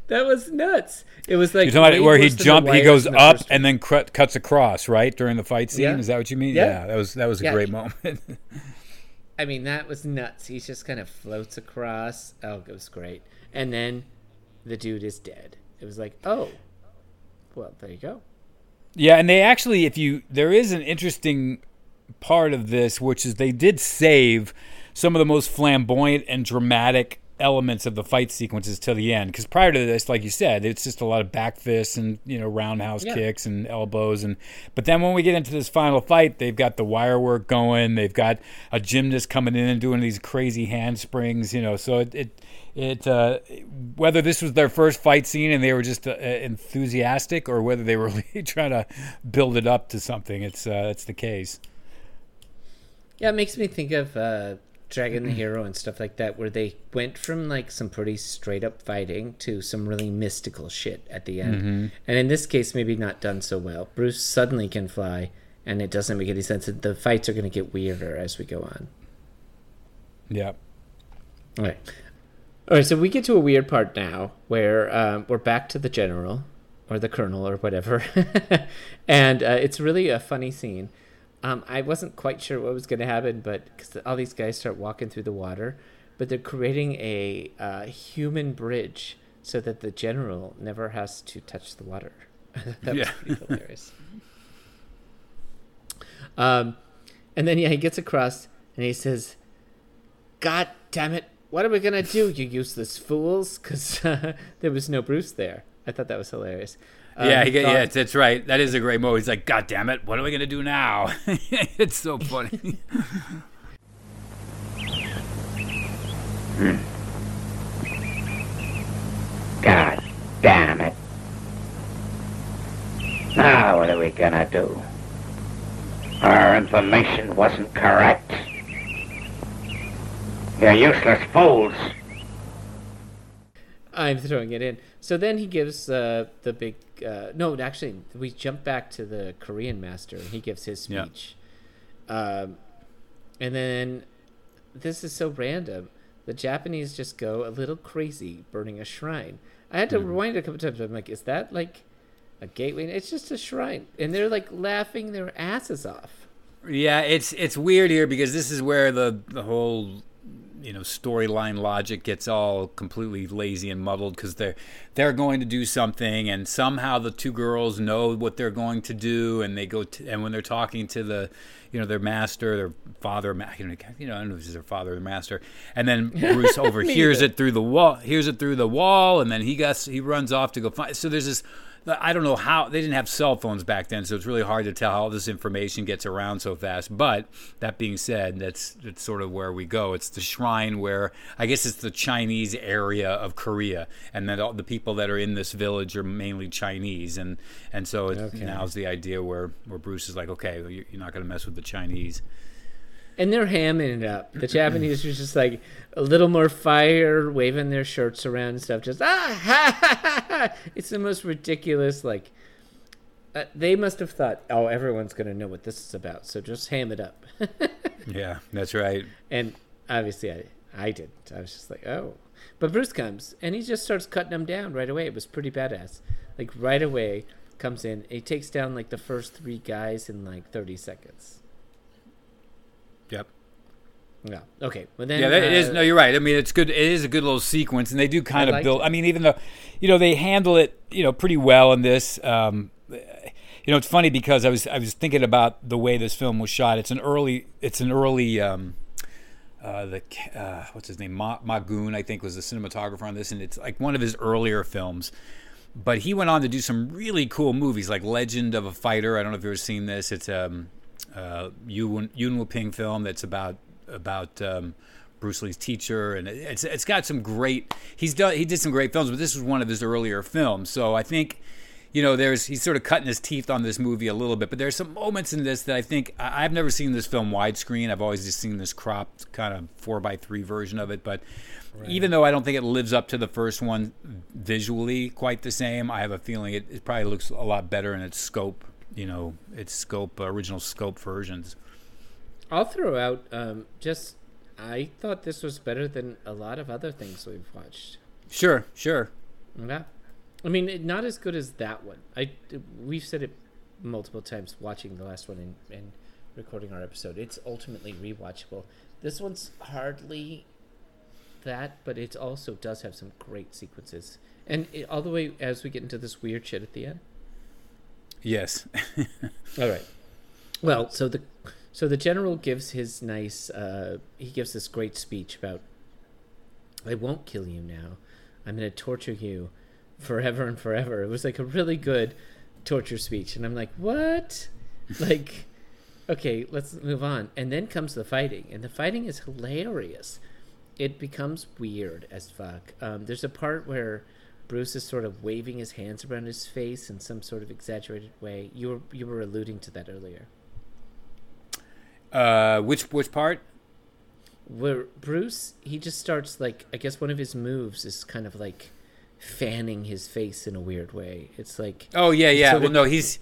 That was nuts. It was like... You're talking about where he jumped, he goes up, and then cuts across, right? During the fight scene? Yeah. Is that what you mean? Yeah. That was a great moment. I mean, that was nuts. He just kind of floats across. Oh, it was great. And then the dude is dead. It was like, oh, well, there you go. Yeah, and they actually, there is an interesting part of this, which is they did save some of the most flamboyant and dramatic elements of the fight sequences till the end, because prior to this, like you said, it's just a lot of back fists and roundhouse kicks and elbows, but then when we get into this final fight, they've got the wire work going, they've got a gymnast coming in and doing these crazy handsprings, so it whether this was their first fight scene and they were just enthusiastic, or whether they were really trying to build it up to something, it's the case. Yeah, it makes me think of Dragon the Hero and stuff like that, where they went from like some pretty straight up fighting to some really mystical shit at the end. Mm-hmm. And in this case, maybe not done so well. Bruce suddenly can fly, and it doesn't make any sense. The fights are going to get weirder as we go on. Yeah. All right. So we get to a weird part now where we're back to the general or the colonel or whatever. And it's really a funny scene. I wasn't quite sure what was going to happen, because all these guys start walking through the water, but they're creating a human bridge so that the general never has to touch the water. That was pretty hilarious. And then, he gets across and he says, "God damn it, what are we going to do, you useless fools?" Because there was no Bruce there. I thought that was hilarious. That's right. That is a great moment. He's like, "God damn it, what are we going to do now?" It's so funny. God damn it. Now what are we going to do? Our information wasn't correct. You're useless fools. I'm throwing it in. So then he gives the big... no, actually, we jump back to the Korean master, and he gives his speech. Yeah. And then, this is so random, the Japanese just go a little crazy burning a shrine. I had to rewind it a couple times. I'm like, is that like a gateway? It's just a shrine. And they're like laughing their asses off. Yeah, it's weird here, because this is where the whole... storyline logic gets all completely lazy and muddled, because they're going to do something, and somehow the two girls know what they're going to do, and they go and when they're talking to the their master, their father, I don't know if it's their father or their master, and then Bruce overhears it through the wall, and then he runs off to go find. So there's this. I don't know how, they didn't have cell phones back then, so it's really hard to tell how all this information gets around so fast. But that being said, that's sort of where we go. It's the shrine where, I guess it's the Chinese area of Korea, and that all the people that are in this village are mainly Chinese. And so now's the idea where Bruce is like, okay, you're not going to mess with the Chinese. And they're hamming it up. The Japanese are just like a little more fire, waving their shirts around and stuff. Just, ha, ha, ha, ha. It's the most ridiculous, like, they must have thought, oh, everyone's going to know what this is about, so just ham it up. Yeah, that's right. And obviously I didn't. I was just like, oh. But Bruce comes, and he just starts cutting them down right away. It was pretty badass. Like, right away comes in. He takes down, like, the first three guys in, like, 30 seconds. Yep. Yeah. Okay. Well, then, it is. No, you're right. I mean, it's good. It is a good little sequence, and they do kind of build. I mean, even though, they handle it, pretty well in this. It's funny because I was thinking about the way this film was shot. It's an early. What's his name? Ma Goon, I think, was the cinematographer on this, and it's like one of his earlier films. But he went on to do some really cool movies, like Legend of a Fighter. I don't know if you've ever seen this. It's Yun Wu Ping film that's about Bruce Lee's teacher, and it's got some great. He did some great films, but this was one of his earlier films. So I think he's sort of cutting his teeth on this movie a little bit, but there's some moments in this that I think I've never seen this film widescreen. I've always just seen this cropped kind of 4x3 version of it, but right. Even though I don't think it lives up to the first one visually quite the same, I have a feeling it probably looks a lot better in its scope. Its original scope versions. I'll throw out just I thought this was better than a lot of other things we've watched. Sure. Yeah. I mean, not as good as that one. We've said it multiple times watching the last one and recording our episode. It's ultimately rewatchable. This one's hardly that, but it also does have some great sequences. And all the way as we get into this weird shit at the end. Yes. All right. Well, so the general gives his nice, he gives this great speech about, I won't kill you now. I'm going to torture you forever and forever. It was like a really good torture speech. And I'm like, what? Like, okay, let's move on. And then comes the fighting. And the fighting is hilarious. It becomes weird as fuck. There's a part where Bruce is sort of waving his hands around his face in some sort of exaggerated way. You were alluding to that earlier. Which part? Where Bruce, he just starts like, I guess one of his moves is kind of like fanning his face in a weird way. It's like, oh yeah. Well, no, he's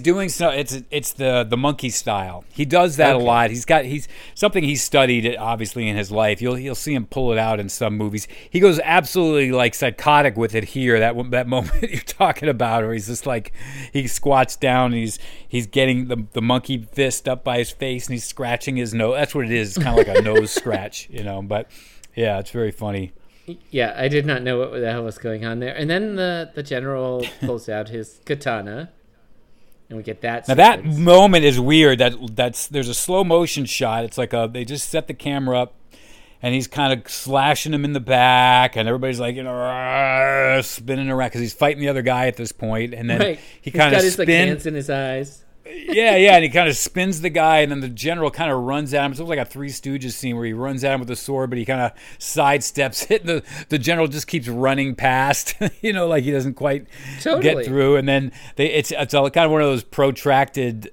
doing so. It's the monkey style. He does that a lot. He's something he studied obviously in his life. You'll see him pull it out in some movies. He goes absolutely like psychotic with it here. That moment you're talking about, where he's just like he squats down and he's getting the monkey fist up by his face and he's scratching his nose. That's what it is. It's kind of like a nose scratch, you know. But yeah, it's very funny. Yeah, I did not know what the hell was going on there. And then the general pulls out his katana, and we get that. Now sequence. That moment is weird. That's there's a slow motion shot. It's like they just set the camera up, and he's kind of slashing him in the back, and everybody's like, you know, spinning around because he's fighting the other guy at this point. And then he kind of spins. He's got his hands in his eyes. Yeah, and he kind of spins the guy, and then the general kind of runs at him. It's almost like a Three Stooges scene where he runs at him with a sword, but he kind of sidesteps it. The general just keeps running past, you know, like he doesn't quite get through. And then it's kind of one of those protracted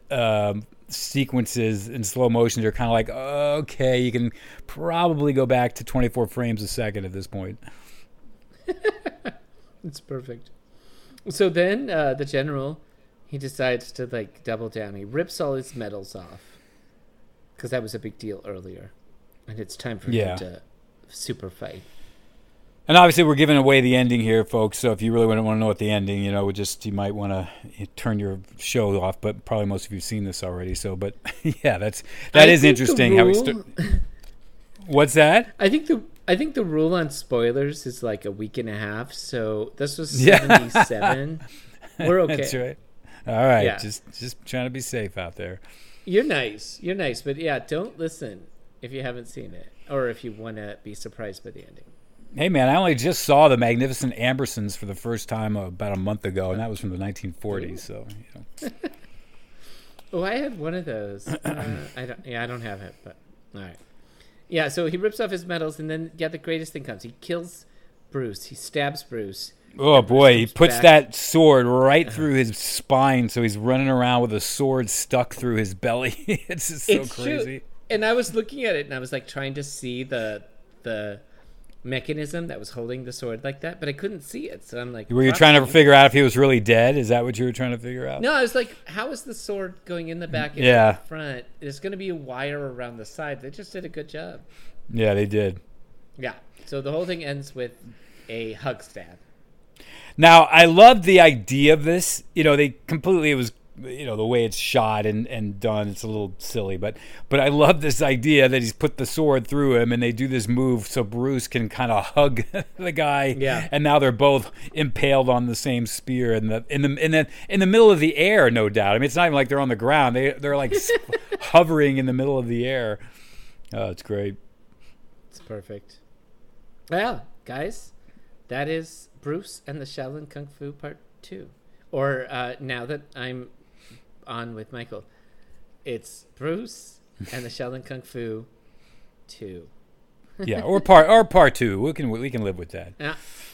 sequences in slow motion. You're kind of like, okay, you can probably go back to 24 frames a second at this point. It's perfect. So then the general... He decides to, like, double down. He rips all his medals off because that was a big deal earlier. And it's time for him to super fight. And obviously we're giving away the ending here, folks. So if you really want to know what the ending, you know, just you might want to turn your show off. But probably most of you have seen this already. So, but, yeah, that is interesting how we What's that? I think the rule on spoilers is, like, a week and a half. So this was 77. We're okay. That's right. All right, just trying to be safe out there. You're nice, but yeah, don't listen if you haven't seen it or if you want to be surprised by the ending. Hey, man, I only just saw The Magnificent Ambersons for the first time about a month ago, and that was from the 1940s, so, you know. Oh, I had one of those. I don't have it, but all right. Yeah, so he rips off his medals, and then, the greatest thing comes. He kills Bruce. He stabs Bruce. Oh, boy, he puts that sword right through his spine, so he's running around with a sword stuck through his belly. It's just so crazy. True. And I was looking at it, and I was, like, trying to see the mechanism that was holding the sword like that, but I couldn't see it, so I'm like... Were you trying to figure out if he was really dead? Is that what you were trying to figure out? No, I was like, how is the sword going in the back and in the front? There's going to be a wire around the side. They just did a good job. Yeah, they did. Yeah, so the whole thing ends with a hug stab. Now, I love the idea of this. You know, it was, you know, the way it's shot and done, it's a little silly. But I love this idea that he's put the sword through him and they do this move so Bruce can kind of hug the guy. Yeah. And now they're both impaled on the same spear in the middle of the air, no doubt. I mean, it's not even like they're on the ground. They're like hovering in the middle of the air. Oh, it's great. It's perfect. Well, guys, that is... Bruce and the Shaolin Kung Fu Part 2. Or now that I'm on with Michael, it's Bruce and the Shaolin Kung Fu 2. Yeah, or part 2. We can live with that.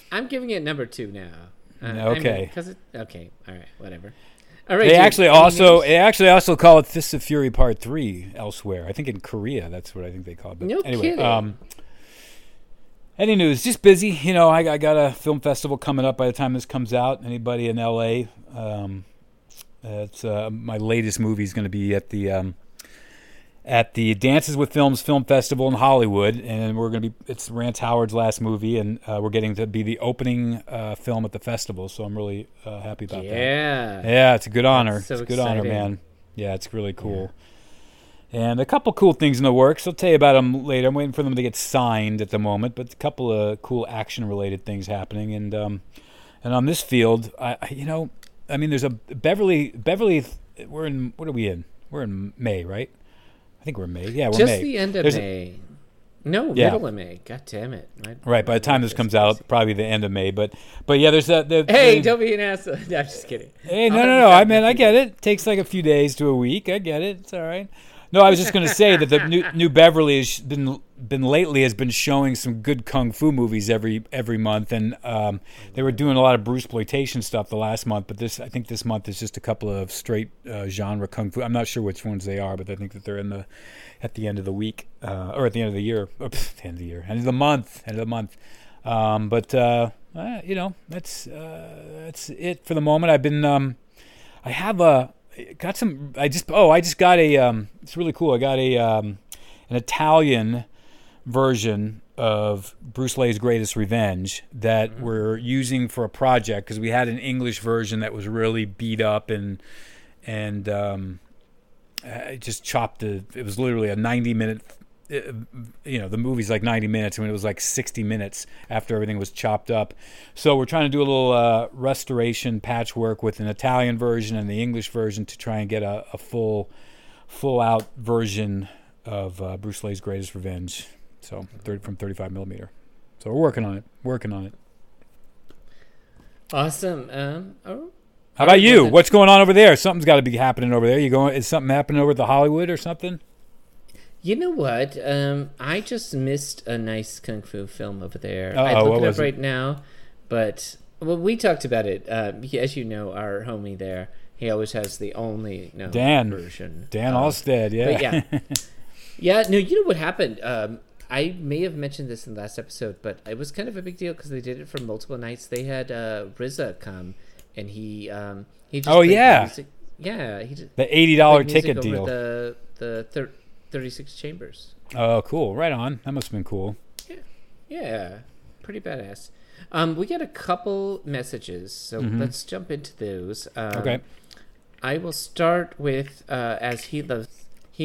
I'm giving it number 2 now. Okay. I mean, okay. All right. Whatever. All right. They actually also call it Fists of Fury Part 3 elsewhere. I think in Korea, that's what I think they call it. But no anyway, kidding. Any news, just busy. You know, I got a film festival coming up by the time this comes out. Anybody in L.A., my latest movie is going to be at the at the Dances with Films Film Festival in Hollywood, and we're going to be—it's Rance Howard's last movie, and we're getting to be the opening film at the festival. So I'm really happy about that. Yeah, it's a good honor. So it's a good honor, man. Yeah, it's really cool. Yeah. And a couple cool things in the works. I'll tell you about them later. I'm waiting for them to get signed at the moment, but a couple of cool action-related things happening. And on this field, I mean, there's a Beverly. We're in. What are we in? We're in May, right? I think we're May. Yeah, we're May. Just the end of May. Middle of May. God damn it. Right, by the time this comes out, probably the end of May. But yeah, there's that. Hey, don't be an ass. No, I'm just kidding. Hey, no. I mean, I get it. It takes like a few days to a week. I get it. It's all right. No, I was just going to say that the new Beverly has been lately showing some good kung fu movies every month, and they were doing a lot of Bruceploitation stuff the last month, but I think this month is just a couple of straight genre kung fu. I'm not sure which ones they are, but I think that they're at the end of the week or at the end of the year, end of the month, that's it for the moment. I've been it's really cool. I got an Italian version of Bruce Le's Greatest Revenge that we're using for a project, because we had an English version that was really beat up and just chopped. It was literally a 90-minute. The movie's like 90 minutes, and it was like 60 minutes after everything was chopped up. So we're trying to do a little restoration patchwork with an Italian version and the English version to try and get a full-out version of Bruce Lee's Greatest Revenge. So from 35 millimeter. So we're working on it. Awesome. How about you? What's going on over there? Something's got to be happening over there. Is something happening over at the Hollywood or something? You know what? I just missed a nice kung fu film over there. I looked it up right now, but we talked about it. As you know, our homie there, he always has the only version. Dan Alstead, yeah. But you know what happened? I may have mentioned this in the last episode, but it was kind of a big deal because they did it for multiple nights. They had RZA come, and he just played music. Yeah, he just, the $80 ticket deal. The 36 chambers. Oh, cool. Right on. That must have been cool. Yeah. Pretty badass. We got a couple messages, so let's jump into those. Okay. I will start with, as he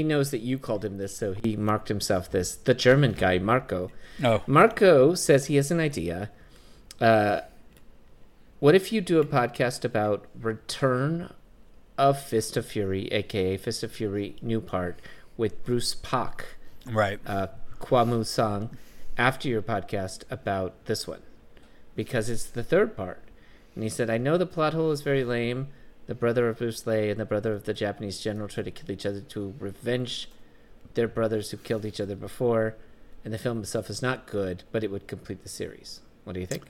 knows that you called him this, so he marked himself this. The German guy, Marco. Oh. Marco says he has an idea. What if you do a podcast about Return of Fist of Fury, a.k.a. Fist of Fury, new part, with Bruce Park, right? Kwamu Song, after your podcast about this one, because it's the third part. And he said, I know the plot hole is very lame. The brother of Bruce Le and the brother of the Japanese general try to kill each other to revenge their brothers who killed each other before. And the film itself is not good, but it would complete the series. What do you think?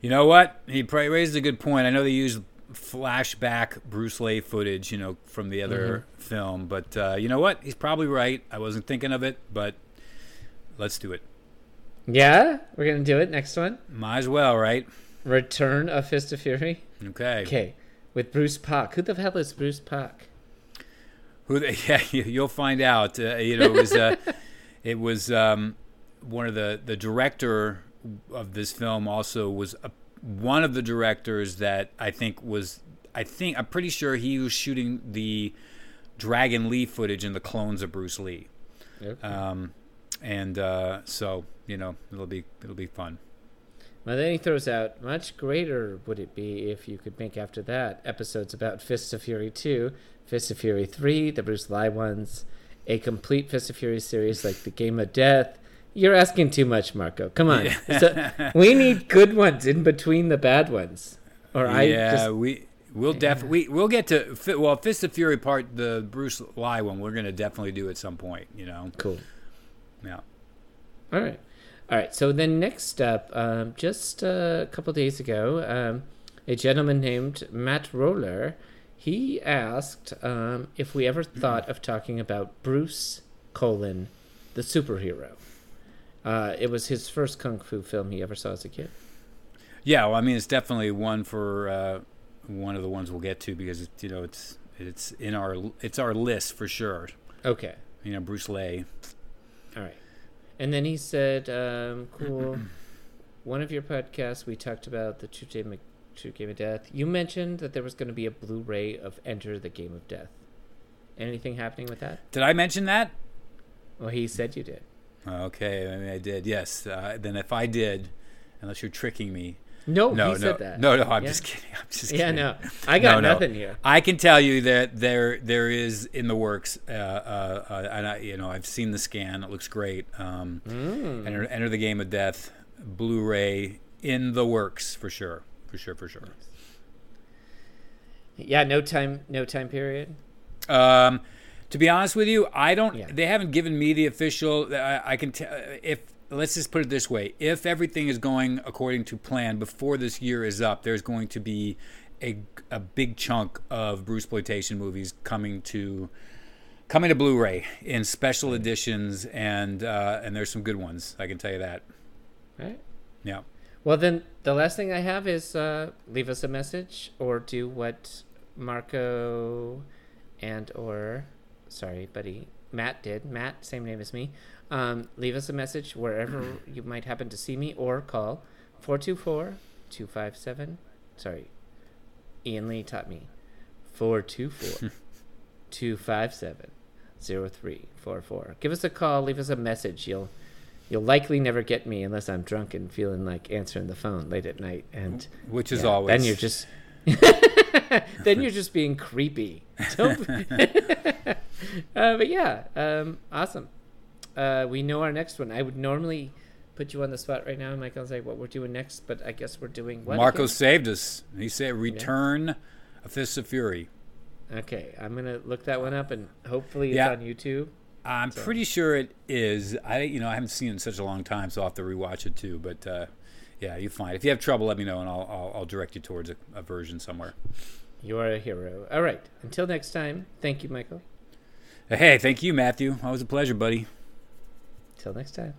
You know what? He probably raised a good point. I know they used flashback Bruce Lee footage, from the other film. But you know what? He's probably right. I wasn't thinking of it, but let's do it. Yeah? We're going to do it next one? Might as well, right? Return of Fist of Fury? Okay. With Bruce Park. Who the hell is Bruce Park? You'll find out. It was one of the director of this film also was one of the directors that I'm pretty sure he was shooting the Dragon Lee footage and the clones of Bruce Lee. Okay. It'll be fun. Well, then he throws out, much greater would it be if you could make after that episodes about Fist of Fury 2, Fist of Fury 3, the Bruce Lee ones, a complete Fist of Fury series like the Game of Death. You're asking too much, Marco. Come on. Yeah. So we need good ones in between the bad ones. We'll get to Fist of Fury part, the Bruce Lee one. We're going to definitely do at some point. Cool. Yeah. All right. So then next up, just a couple days ago, a gentleman named Matt Roller, he asked if we ever thought of talking about Bruce : the superhero. It was his first kung fu film he ever saw as a kid. Yeah, well, I mean, it's definitely one for one of the ones we'll get to because it's in our list for sure. Okay, you know, Bruce Le. All right. And then he said, cool. One of your podcasts, we talked about the Two Game of Death. You mentioned that there was going to be a Blu-ray of Enter the Game of Death. Anything happening with that? Did I mention that? Well, he said you did. Okay, maybe I did. Yes. Then if I did, unless you're tricking me. No, he said that. No, I'm just kidding. Yeah, no. I got nothing here. I can tell you that there is in the works, and I've seen the scan. It looks great. Enter the Game of Death Blu-ray in the works for sure. Nice. Yeah, no time period. To be honest with you, I don't. Yeah. They haven't given me the official. I can tell if. Let's just put it this way. If everything is going according to plan, before this year is up, there's going to be a big chunk of Bruceploitation movies coming to Blu-ray in special editions, and there's some good ones. I can tell you that. Right? Yeah. Well, then the last thing I have is leave us a message or do what Marco Matt did. Matt, same name as me. Leave us a message wherever you might happen to see me, or call 424-257. Sorry, Ian Lee taught me 424-257-0344. Give us a call. Leave us a message. You'll likely never get me unless I'm drunk and feeling like answering the phone late at night, and which is always. Then you're just being creepy. But yeah, awesome. We know our next one. I would normally put you on the spot right now, Michael, and say what we're doing next, but I guess we're doing what? Marco saved us. He said Return of Fists of Fury. Okay, I'm going to look that one up, and hopefully it's on YouTube. I'm pretty sure it is. I haven't seen it in such a long time, so I'll have to rewatch it too. But you find it. If you have trouble, let me know, and I'll direct you towards a version somewhere. You are a hero. All right, until next time, thank you, Michael. Hey, thank you, Matthew. Always a pleasure, buddy. Till next time.